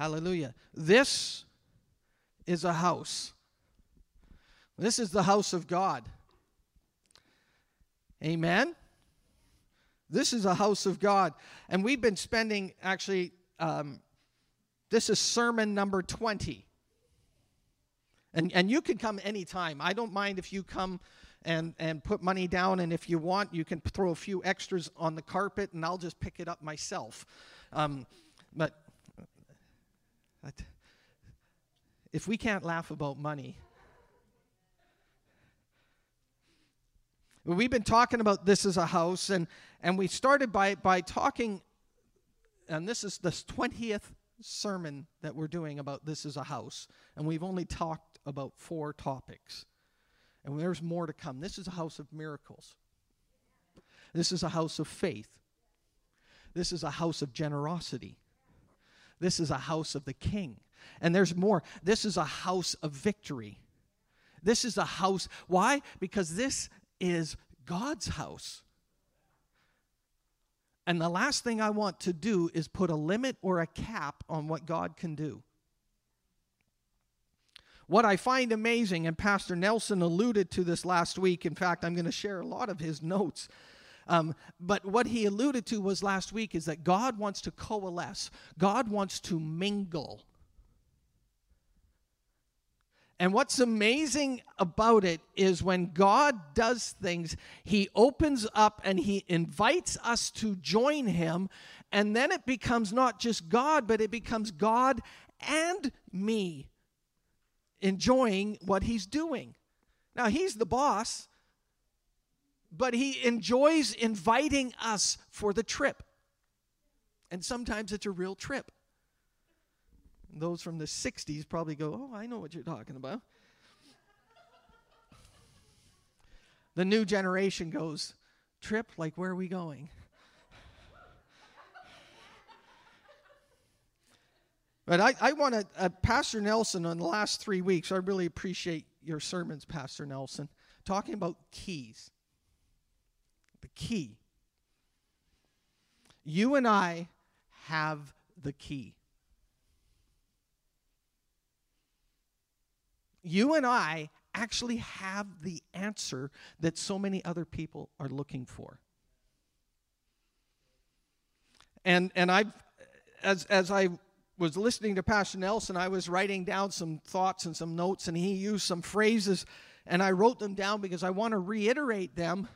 Hallelujah. This is a house. This is the house of God. Amen. This is a house of God. And we've been spending, actually, this is sermon number 20. And you can come anytime. I don't mind if you come and put money down. And if you want, you can throw a few extras on the carpet, and I'll just pick it up myself. But if we can't laugh about money... We've been talking about this as a house, and we started by talking, and this is the 20th sermon that we're doing about this as a house, and we've only talked about 4 topics, and there's more to come. This is a house of miracles. This is a house of faith. This is a house of generosity. This is a house of the King, and there's more. This is a house of victory. This is a house. Why? Because this is God's house. And the last thing I want to do is put a limit or a cap on what God can do. What I find amazing, and Pastor Nelson alluded to this last week. In fact, I'm going to share a lot of his notes. But what he alluded to was last week is that God wants to coalesce. God wants to mingle. And what's amazing about it is when God does things, he opens up and he invites us to join him. And then it becomes not just God, but it becomes God and me enjoying what he's doing. Now, he's the boss, but he enjoys inviting us for the trip. And sometimes it's a real trip. Those from the 60s probably go, oh, I know what you're talking about. The new generation goes, trip, like where are we going? But I want to, Pastor Nelson, on the last 3 weeks, I really appreciate your sermons, Pastor Nelson, talking about keys. The key. You and I have the key. You and I actually have the answer that so many other people are looking for. And I've, as I was listening to Pastor Nelson, I was writing down some thoughts and some notes, and he used some phrases, and I wrote them down because I want to reiterate them,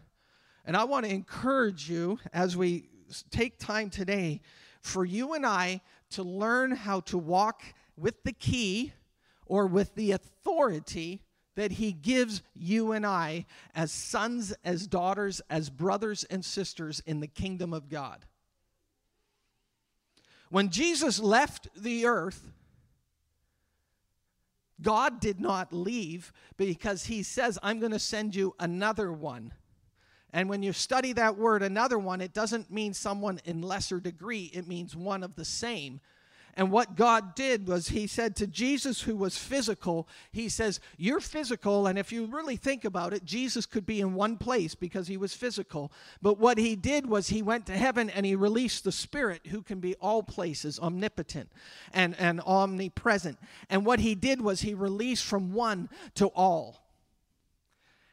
and I want to encourage you as we take time today for you and I to learn how to walk with the key, or with the authority that he gives you and I as sons, as daughters, as brothers and sisters in the kingdom of God. When Jesus left the earth, God did not leave because he says, I'm going to send you another one. And when you study that word, another one, it doesn't mean someone in lesser degree. It means one of the same. And what God did was he said to Jesus, who was physical, he says, you're physical, and if you really think about it, Jesus could be in one place because he was physical. But what he did was he went to heaven and he released the Spirit, who can be all places, omnipotent and omnipresent. And what he did was he released from one to all.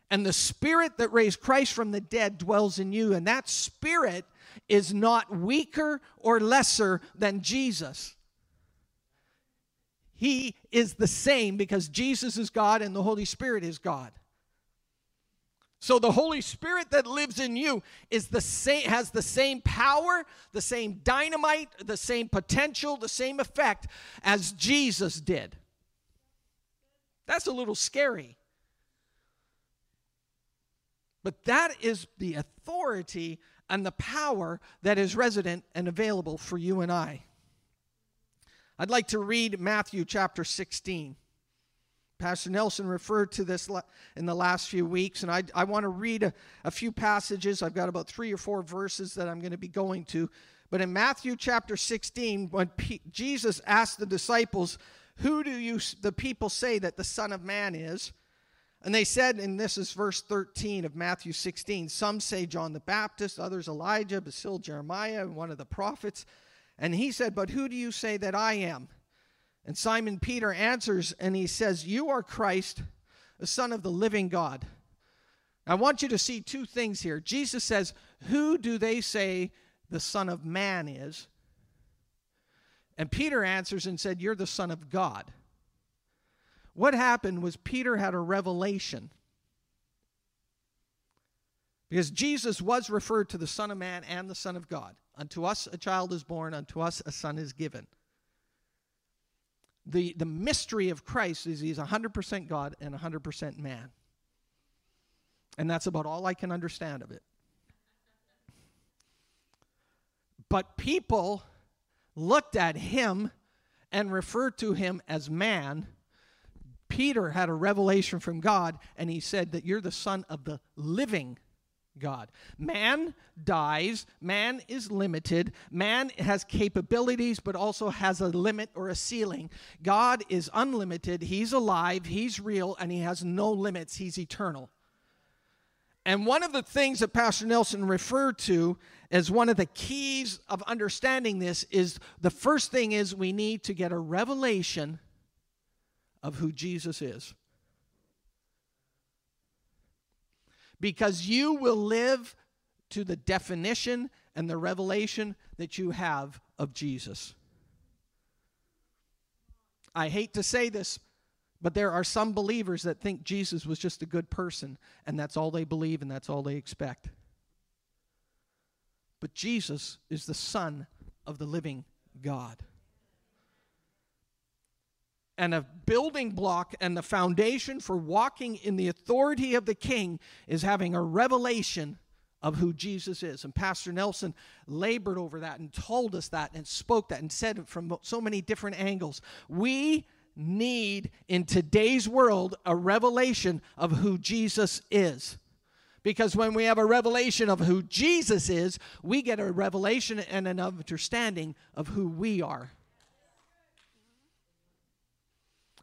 And the Spirit that raised Christ from the dead dwells in you, and that Spirit is not weaker or lesser than Jesus. He is the same because Jesus is God and the Holy Spirit is God. So the Holy Spirit that lives in you is the same, has the same power, the same dynamite, the same potential, the same effect as Jesus did. That's a little scary. But that is the authority and the power that is resident and available for you and I. I'd like to read Matthew chapter 16. Pastor Nelson referred to this in the last few weeks, and I want to read a few passages. I've got about 3 or 4 verses that I'm going to be going to. But in Matthew chapter 16, when Jesus asked the disciples, who do the people say that the Son of Man is? And they said, and this is verse 13 of Matthew 16, some say John the Baptist, others Elijah, Basil, Jeremiah, and one of the prophets. And he said, but who do you say that I am? And Simon Peter answers and he says, "You are Christ, the Son of the living God." I want you to see two things here. Jesus says, "Who do they say the Son of Man is?" And Peter answers and said, "You're the Son of God." What happened was Peter had a revelation. Because Jesus was referred to the Son of Man and the Son of God. Unto us a child is born, unto us a son is given. The mystery of Christ is he's 100% God and 100% man. And that's about all I can understand of it. But people looked at him and referred to him as man. Peter had a revelation from God, and he said that you're the Son of the living God. Man dies, man is limited, man has capabilities but also has a limit or a ceiling. God is unlimited, he's alive, he's real, and he has no limits, he's eternal. And one of the things that Pastor Nelson referred to as one of the keys of understanding this is the first thing is we need to get a revelation of who Jesus is. Because you will live to the definition and the revelation that you have of Jesus. I hate to say this, but there are some believers that think Jesus was just a good person, and that's all they believe and that's all they expect. But Jesus is the Son of the living God. And a building block and the foundation for walking in the authority of the King is having a revelation of who Jesus is. And Pastor Nelson labored over that and told us that and spoke that and said it from so many different angles. We need, in today's world, a revelation of who Jesus is. Because when we have a revelation of who Jesus is, we get a revelation and an understanding of who we are.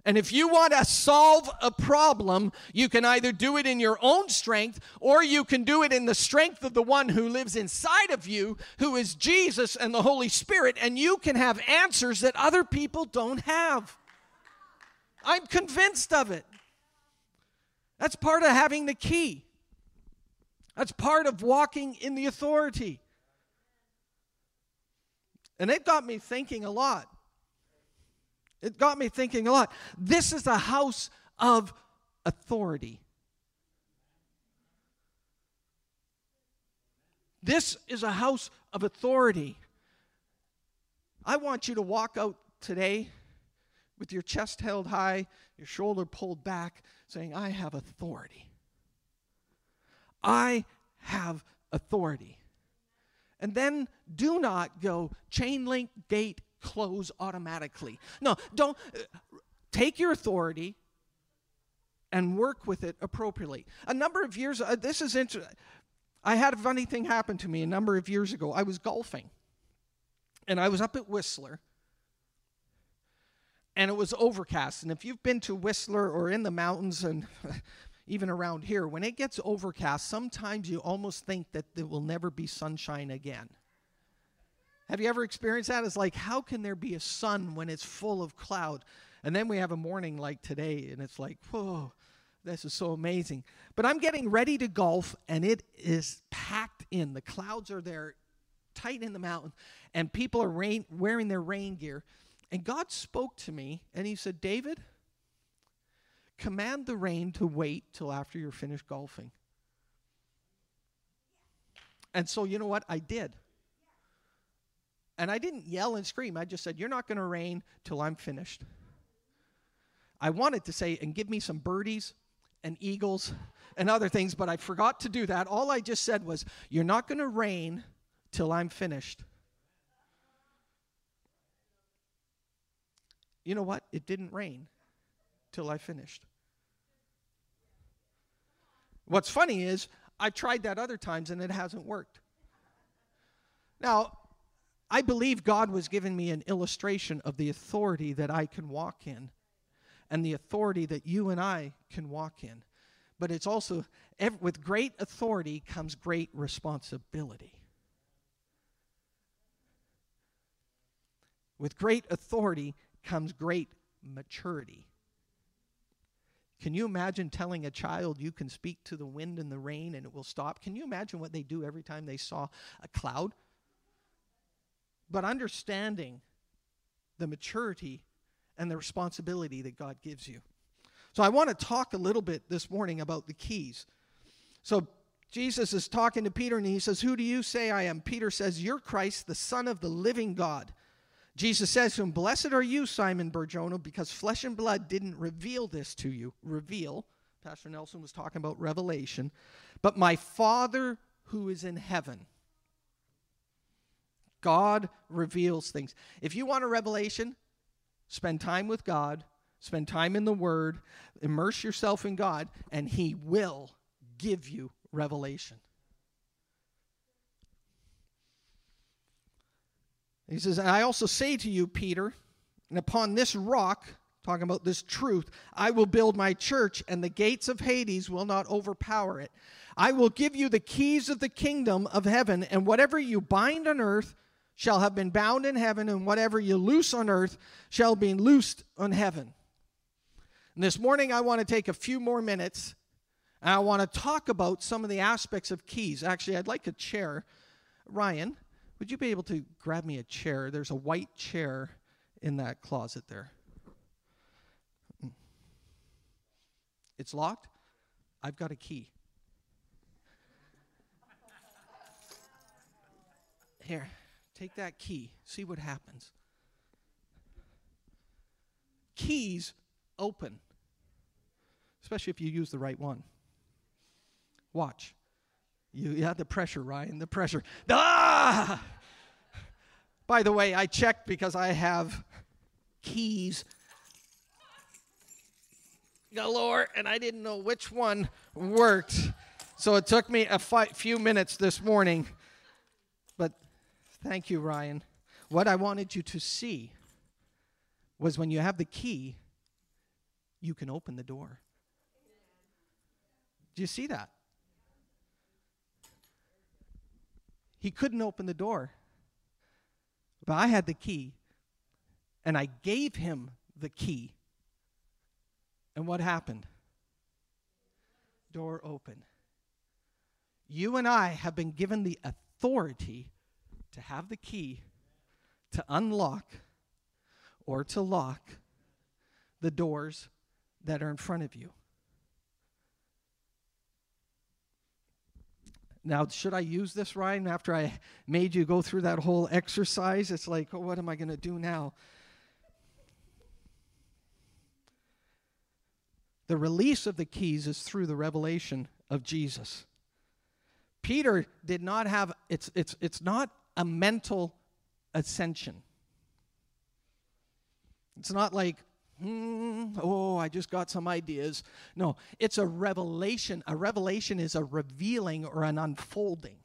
And if you want to solve a problem, you can either do it in your own strength, or you can do it in the strength of the one who lives inside of you, who is Jesus and the Holy Spirit, and you can have answers that other people don't have. I'm convinced of it. That's part of having the key. That's part of walking in the authority. And it got me thinking a lot. It got me thinking a lot. This is a house of authority. This is a house of authority. I want you to walk out today with your chest held high, your shoulder pulled back, saying, "I have authority. I have authority." And then do not go chain link gate close automatically. No, don't. Take your authority and work with it appropriately. A number of years, this is interesting. I had a funny thing happen to me a number of years ago. I was golfing, and I was up at Whistler, and it was overcast. And if you've been to Whistler or in the mountains and even around here, when it gets overcast, sometimes you almost think that there will never be sunshine again. Have you ever experienced that? It's like, how can there be a sun when it's full of cloud? And then we have a morning like today, and it's like, whoa, this is so amazing. But I'm getting ready to golf, and it is packed in. The clouds are there, tight in the mountain, and people are wearing their rain gear. And God spoke to me, and he said, "David, command the rain to wait till after you're finished golfing." And so you know what? I did. And I didn't yell and scream. I just said, "You're not going to rain till I'm finished." I wanted to say, "And give me some birdies and eagles and other things," but I forgot to do that. All I just said was, "You're not going to rain till I'm finished." You know what? It didn't rain till I finished. What's funny is I tried that other times and it hasn't worked. Now, I believe God was giving me an illustration of the authority that I can walk in and the authority that you and I can walk in. But it's also, with great authority comes great responsibility. With great authority comes great maturity. Can you imagine telling a child you can speak to the wind and the rain and it will stop? Can you imagine what they do every time they saw a cloud? But understanding the maturity and the responsibility that God gives you. So I want to talk a little bit this morning about the keys. So Jesus is talking to Peter and he says, "Who do you say I am?" Peter says, "You're Christ, the Son of the living God." Jesus says to him, "Blessed are you, Simon Bar-Jonah, because flesh and blood didn't reveal this to you." Reveal. Pastor Nelson was talking about revelation. "But my Father who is in heaven." God reveals things. If you want a revelation, spend time with God, spend time in the Word, immerse yourself in God, and He will give you revelation. He says, "And I also say to you, Peter, and upon this rock," talking about this truth, "I will build my church, and the gates of Hades will not overpower it. I will give you the keys of the kingdom of heaven, and whatever you bind on earth shall have been bound in heaven, and whatever you loose on earth shall be loosed on heaven." And this morning I want to take a few more minutes, and I want to talk about some of the aspects of keys. Actually, I'd like a chair. Ryan, would you be able to grab me a chair? There's a white chair in that closet there. It's locked. I've got a key. Here, take that key. See what happens. Keys open, especially if you use the right one. Watch. You had the pressure, Ryan, the pressure. Ah! By the way, I checked because I have keys galore, and I didn't know which one worked. So it took me a few minutes this morning. But thank you, Ryan. What I wanted you to see was when you have the key, you can open the door. Do you see that? He couldn't open the door, but I had the key, and I gave him the key. And what happened? Door open. You and I have been given the authority to have the key to unlock or to lock the doors that are in front of you. Now, should I use this, Ryan, after I made you go through that whole exercise? It's like, oh, what am I going to do now? The release of the keys is through the revelation of Jesus. Peter did not have, it's not a mental ascension. It's not like, I just got some ideas. No, it's a revelation. A revelation is a revealing or an unfolding.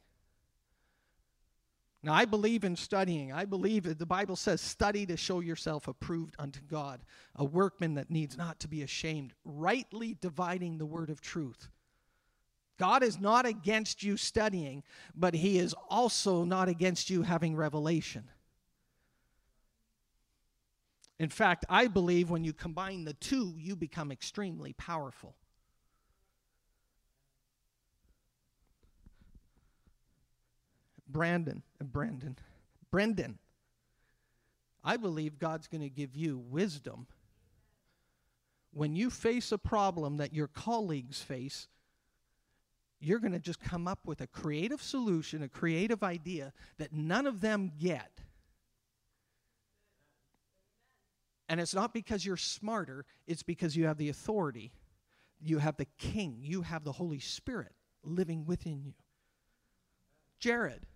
Now, I believe in studying. I believe that the Bible says, study to show yourself approved unto God, a workman that needs not to be ashamed, rightly dividing the word of truth. God is not against you studying, but He is also not against you having revelation. In fact, I believe when you combine the two, you become extremely powerful. Brendan, I believe God's going to give you wisdom. When you face a problem that your colleagues face, you're going to just come up with a creative solution, a creative idea that none of them get. And it's not because you're smarter, it's because you have the authority. You have the King. You have the Holy Spirit living within you. Jared,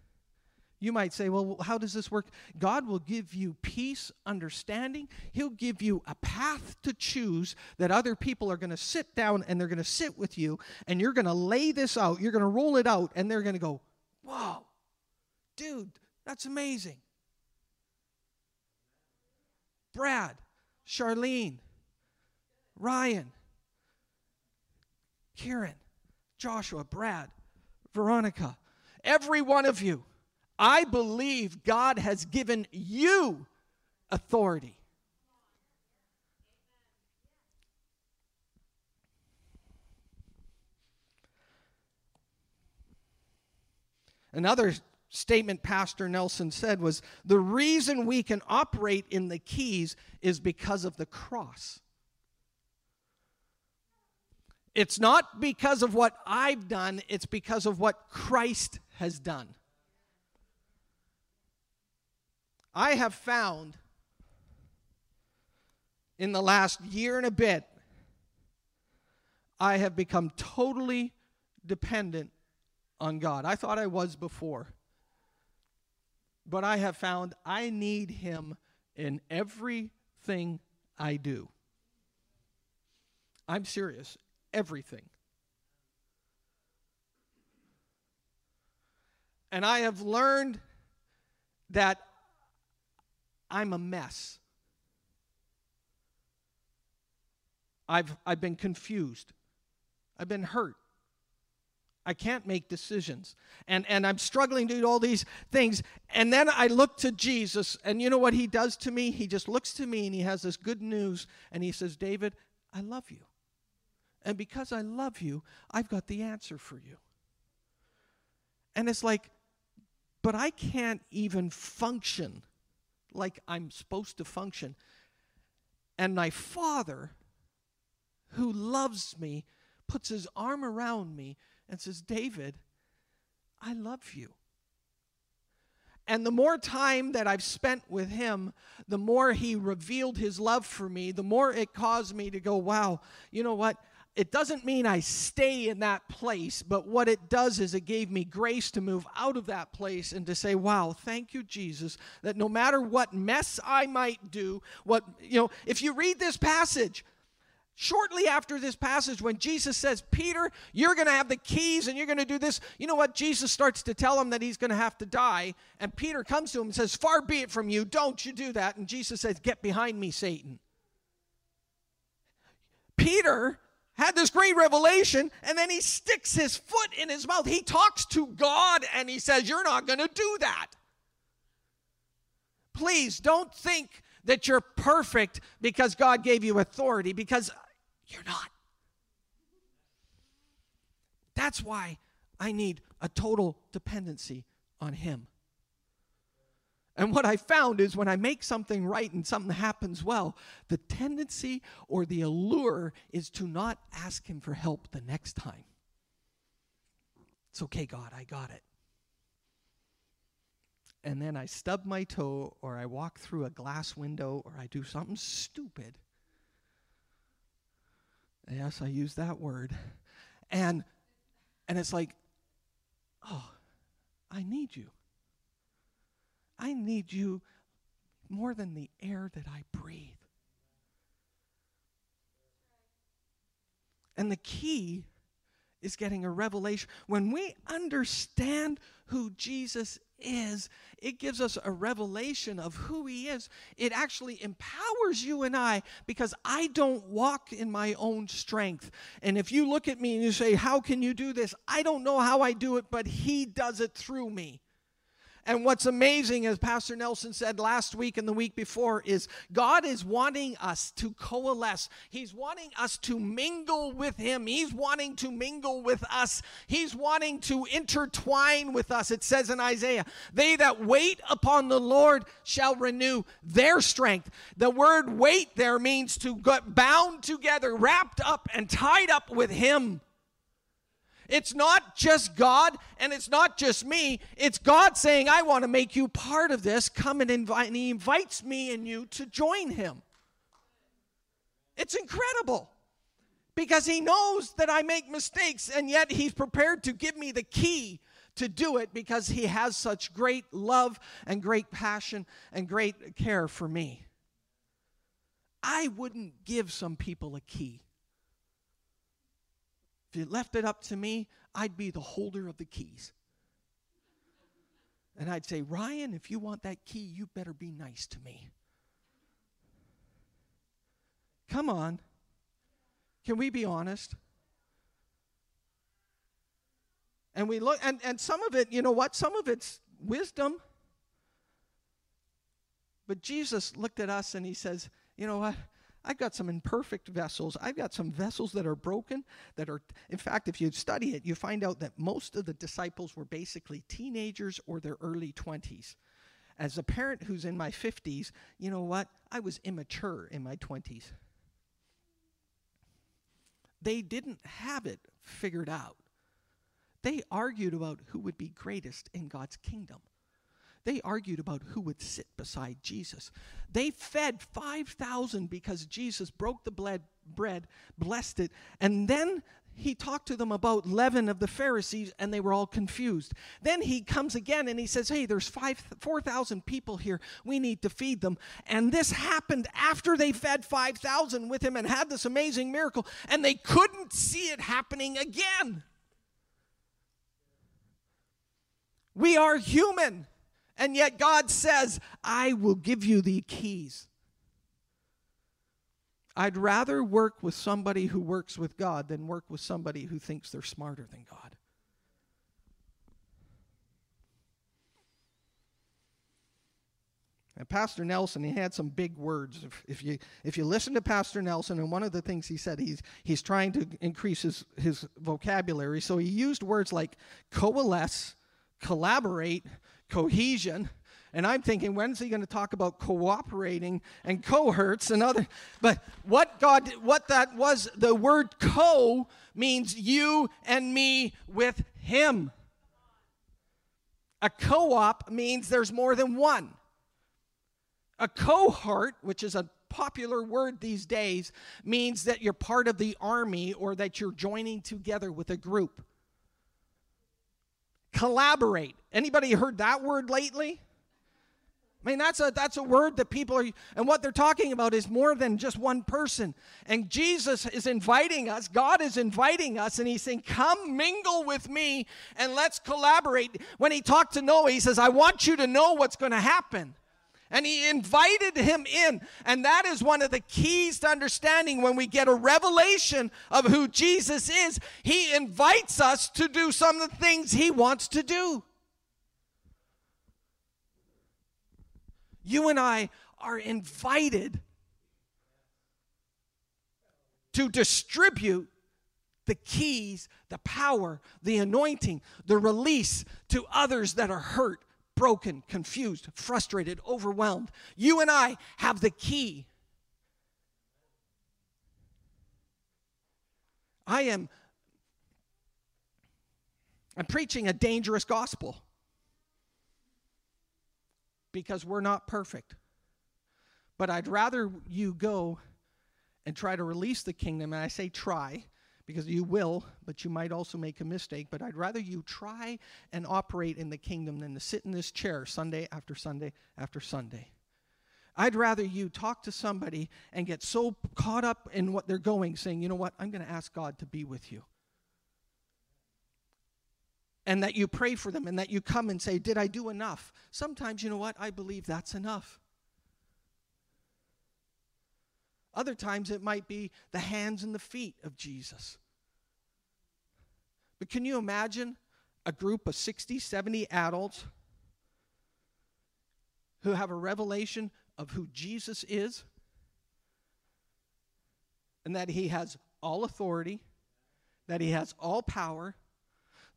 you might say, well, how does this work? God will give you peace, understanding. He'll give you a path to choose that other people are going to sit down and they're going to sit with you, and you're going to lay this out. You're going to roll it out, and they're going to go, wow, dude, that's amazing. Brad, Charlene, Ryan, Kieran, Joshua, Brad, Veronica, every one of you, I believe God has given you authority. Another statement Pastor Nelson said was, the reason we can operate in the keys is because of the cross. It's not because of what I've done, it's because of what Christ has done. I have found in the last year and a bit, I have become totally dependent on God. I thought I was before, but I have found I need Him in everything I do. I'm serious. Everything. And I have learned that I'm a mess. I've been confused. I've been hurt. I can't make decisions. And I'm struggling to do all these things. And then I look to Jesus, and you know what He does to me? He just looks to me, and He has this good news, and He says, David, I love you. And because I love you, I've got the answer for you. And it's like, but I can't even function like I'm supposed to function. And my Father, who loves me, puts His arm around me and says, David, I love you. And the more time that I've spent with Him, the more He revealed His love for me, the more it caused me to go, wow, you know what? It doesn't mean I stay in that place, but what it does is it gave me grace to move out of that place and to say, wow, thank you, Jesus, that no matter what mess I might do, if you read this passage, shortly after this passage, when Jesus says, Peter, you're going to have the keys and you're going to do this, you know what? Jesus starts to tell him that he's going to have to die, and Peter comes to him and says, far be it from you, don't you do that. And Jesus says, get behind me, Satan. Peter had this great revelation, and then he sticks his foot in his mouth. He talks to God, and he says, you're not going to do that. Please don't think that you're perfect because God gave you authority, because you're not. That's why I need a total dependency on Him. And what I found is when I make something right and something happens well, the tendency or the allure is to not ask Him for help the next time. It's okay, God, I got it. And then I stub my toe, or I walk through a glass window, or I do something stupid. Yes, I use that word. And it's like, oh, I need you. I need you more than the air that I breathe. And the key is getting a revelation. When we understand who Jesus is, it gives us a revelation of who He is. It actually empowers you and I, because I don't walk in my own strength. And if you look at me and you say, how can you do this? I don't know how I do it, but He does it through me. And what's amazing, as Pastor Nelson said last week and the week before, is God is wanting us to coalesce. He's wanting us to mingle with Him. He's wanting to mingle with us. He's wanting to intertwine with us. It says in Isaiah, they that wait upon the Lord shall renew their strength. The word wait there means to get bound together, wrapped up and tied up with Him. It's not just God, and it's not just me. It's God saying, I want to make you part of this. Come and invite. And He invites me and you to join Him. It's incredible, because He knows that I make mistakes, and yet He's prepared to give me the key to do it, because He has such great love and great passion and great care for me. I wouldn't give some people a key. If you left it up to me, I'd be the holder of the keys. And I'd say, Ryan, if you want that key, you better be nice to me. Come on. Can we be honest? And we look, and some of it, you know what? Some of it's wisdom. But Jesus looked at us and He says, you know what? I've got some imperfect vessels. I've got some vessels that are broken, that are, in fact, if you study it, you find out that most of the disciples were basically teenagers or their early 20s. As a parent who's in my 50s, you know what? I was immature in my 20s. They didn't have it figured out. They argued about who would be greatest in God's kingdom. They argued about who would sit beside Jesus. They fed 5,000 because Jesus broke the bread, blessed it, and then he talked to them about leaven of the Pharisees, and they were all confused. Then he comes again, and he says, hey, there's 4,000 people here. We need to feed them. And this happened after they fed 5,000 with him and had this amazing miracle, and they couldn't see it happening again. We are human, and yet God says, I will give you the keys. I'd rather work with somebody who works with God than work with somebody who thinks they're smarter than God. And Pastor Nelson, he had some big words. If you listen to Pastor Nelson, and one of the things he said, he's trying to increase his vocabulary. So he used words like coalesce, collaborate, cohesion. And I'm thinking, when's he going to talk about cooperating and cohorts and other? But what that was, the word co means you and me with him. A co-op means there's more than one. A cohort, which is a popular word these days, means that you're part of the army or that you're joining together with a group. Collaborate. Anybody heard that word lately? I mean, that's a word that people are, and what they're talking about is more than just one person. And Jesus is inviting us, God is inviting us, and he's saying, come mingle with me and let's collaborate. When he talked to Noah, he says, I want you to know what's going to happen. And he invited him in. And that is one of the keys to understanding when we get a revelation of who Jesus is. He invites us to do some of the things he wants to do. You and I are invited to distribute the keys, the power, the anointing, the release to others that are hurt, broken, confused, frustrated, overwhelmed. You and I have the key. I'm preaching a dangerous gospel. Because we're not perfect. But I'd rather you go and try to release the kingdom. And I say try, because you will, but you might also make a mistake. But I'd rather you try and operate in the kingdom than to sit in this chair Sunday after Sunday after Sunday. I'd rather you talk to somebody and get so caught up in what they're going, saying, you know what, I'm going to ask God to be with you. And that you pray for them and that you come and say, did I do enough? Sometimes, you know what? I believe that's enough. Other times it might be the hands and the feet of Jesus. But can you imagine a group of 60, 70 adults who have a revelation of who Jesus is and that he has all authority, that he has all power,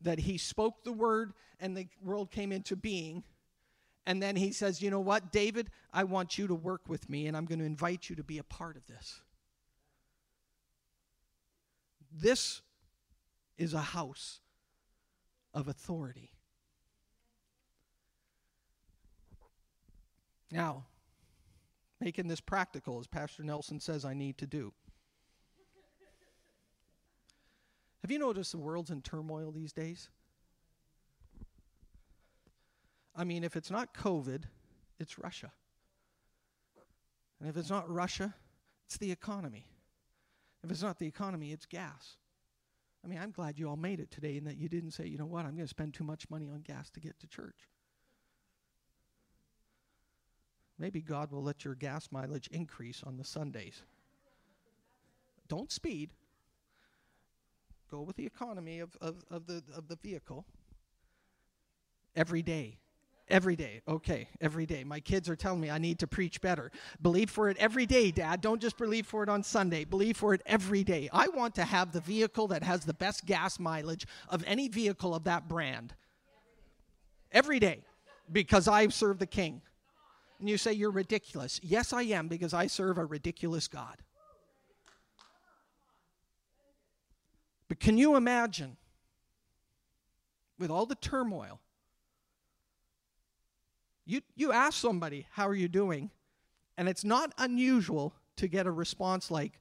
that he spoke the word and the world came into being. And then he says, you know what, David, I want you to work with me and I'm going to invite you to be a part of this. This is a house of authority. Now, making this practical, as Pastor Nelson says I need to do. Have you noticed the world's in turmoil these days? I mean, if it's not COVID, it's Russia. And if it's not Russia, it's the economy. If it's not the economy, it's gas. I mean, I'm glad you all made it today and that you didn't say, you know what, I'm going to spend too much money on gas to get to church. Maybe God will let your gas mileage increase on the Sundays. Don't speed. Go with the economy of the vehicle every day. Every day. Okay, every day. My kids are telling me I need to preach better. Believe for it every day, Dad. Don't just believe for it on Sunday. Believe for it every day. I want to have the vehicle that has the best gas mileage of any vehicle of that brand. Every day, because I serve the King. And you say, you're ridiculous. Yes, I am, because I serve a ridiculous God. But can you imagine, with all the turmoil, you ask somebody, how are you doing? And it's not unusual to get a response like,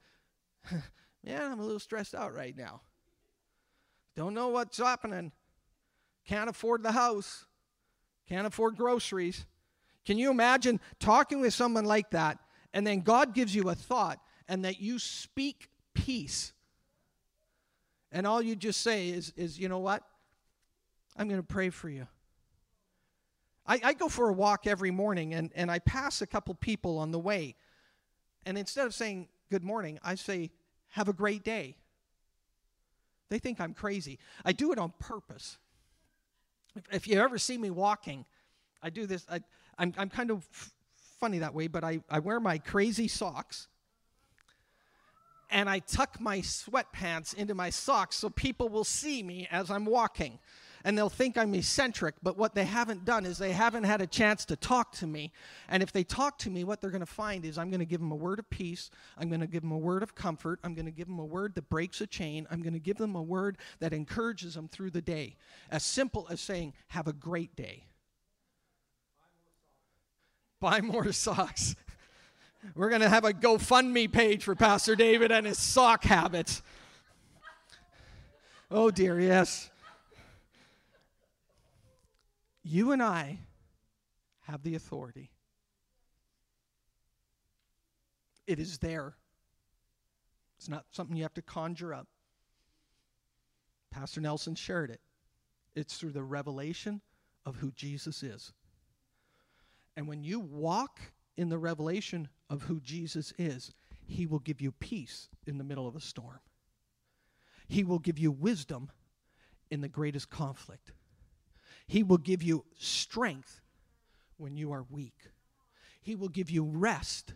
yeah, I'm a little stressed out right now. Don't know what's happening. Can't afford the house. Can't afford groceries. Can you imagine talking with someone like that, and then God gives you a thought, and that you speak peace? And all you just say is you know what? I'm going to pray for you. I go for a walk every morning, and I pass a couple people on the way. And instead of saying, good morning, I say, have a great day. They think I'm crazy. I do it on purpose. If you ever see me walking, I do this. I'm kind of funny that way, but I wear my crazy socks. And I tuck my sweatpants into my socks so people will see me as I'm walking. And they'll think I'm eccentric, but what they haven't done is they haven't had a chance to talk to me. And if they talk to me, what they're going to find is I'm going to give them a word of peace. I'm going to give them a word of comfort. I'm going to give them a word that breaks a chain. I'm going to give them a word that encourages them through the day. As simple as saying, have a great day. Buy more socks. We're going to have a GoFundMe page for Pastor David and his sock habits. Oh dear, yes. You and I have the authority. It is there. It's not something you have to conjure up. Pastor Nelson shared it. It's through the revelation of who Jesus is. And when you walk in the revelation of who Jesus is, he will give you peace in the middle of a storm. He will give you wisdom in the greatest conflict. He will give you strength when you are weak. He will give you rest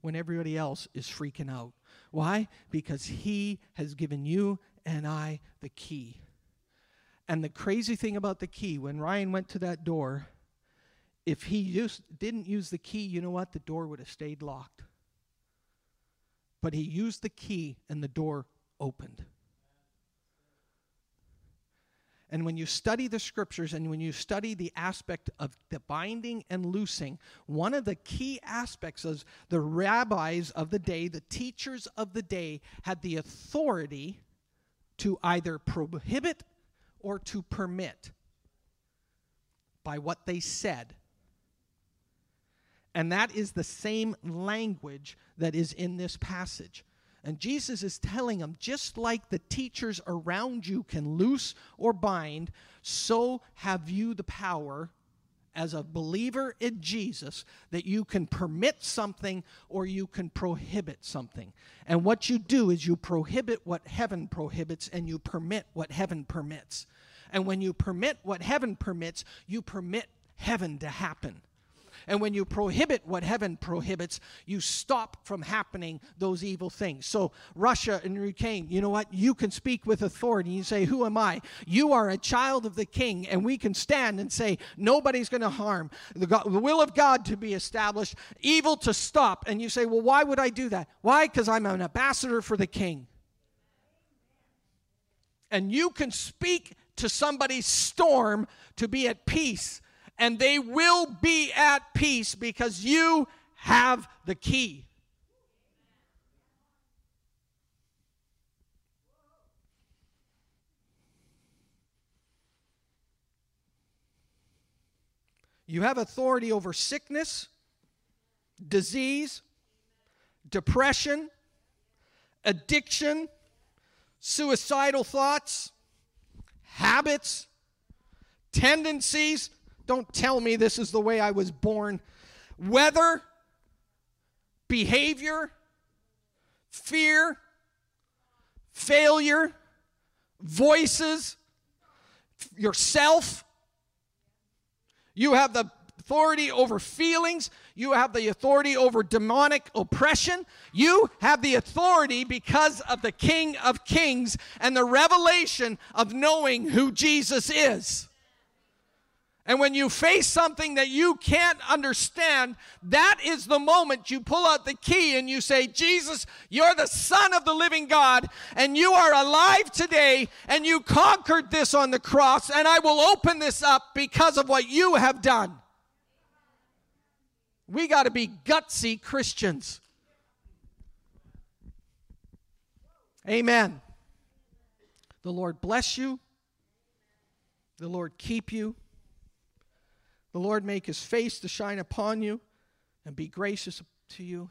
when everybody else is freaking out. Why? Because he has given you and I the key. And the crazy thing about the key, when Ryan went to that door, if he didn't use the key, you know what? The door would have stayed locked. But he used the key and the door opened. And when you study the scriptures and when you study the aspect of the binding and loosing, one of the key aspects is the rabbis of the day, the teachers of the day, had the authority to either prohibit or to permit by what they said. And that is the same language that is in this passage. And Jesus is telling them, just like the teachers around you can loose or bind, so have you the power as a believer in Jesus that you can permit something or you can prohibit something. And what you do is you prohibit what heaven prohibits and you permit what heaven permits. And when you permit what heaven permits, you permit heaven to happen. And when you prohibit what heaven prohibits, you stop from happening those evil things. So Russia and Ukraine, you know what? You can speak with authority. You say, who am I? You are a child of the King, and we can stand and say, nobody's going to harm. The will of God to be established, evil to stop. And you say, well, why would I do that? Why? Because I'm an ambassador for the King. And you can speak to somebody's storm to be at peace. And they will be at peace because you have the key. You have authority over sickness, disease, depression, addiction, suicidal thoughts, habits, tendencies. Don't tell me this is the way I was born. Weather, behavior, fear, failure, voices, yourself. You have the authority over feelings. You have the authority over demonic oppression. You have the authority because of the King of Kings and the revelation of knowing who Jesus is. And when you face something that you can't understand, that is the moment you pull out the key and you say, Jesus, you're the Son of the living God, and you are alive today, and you conquered this on the cross, and I will open this up because of what you have done. We got to be gutsy Christians. Amen. The Lord bless you. The Lord keep you. The Lord make his face to shine upon you and be gracious to you.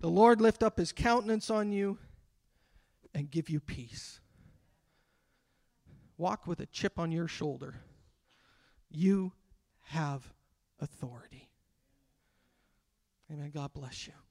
The Lord lift up his countenance on you and give you peace. Walk with a chip on your shoulder. You have authority. Amen. God bless you.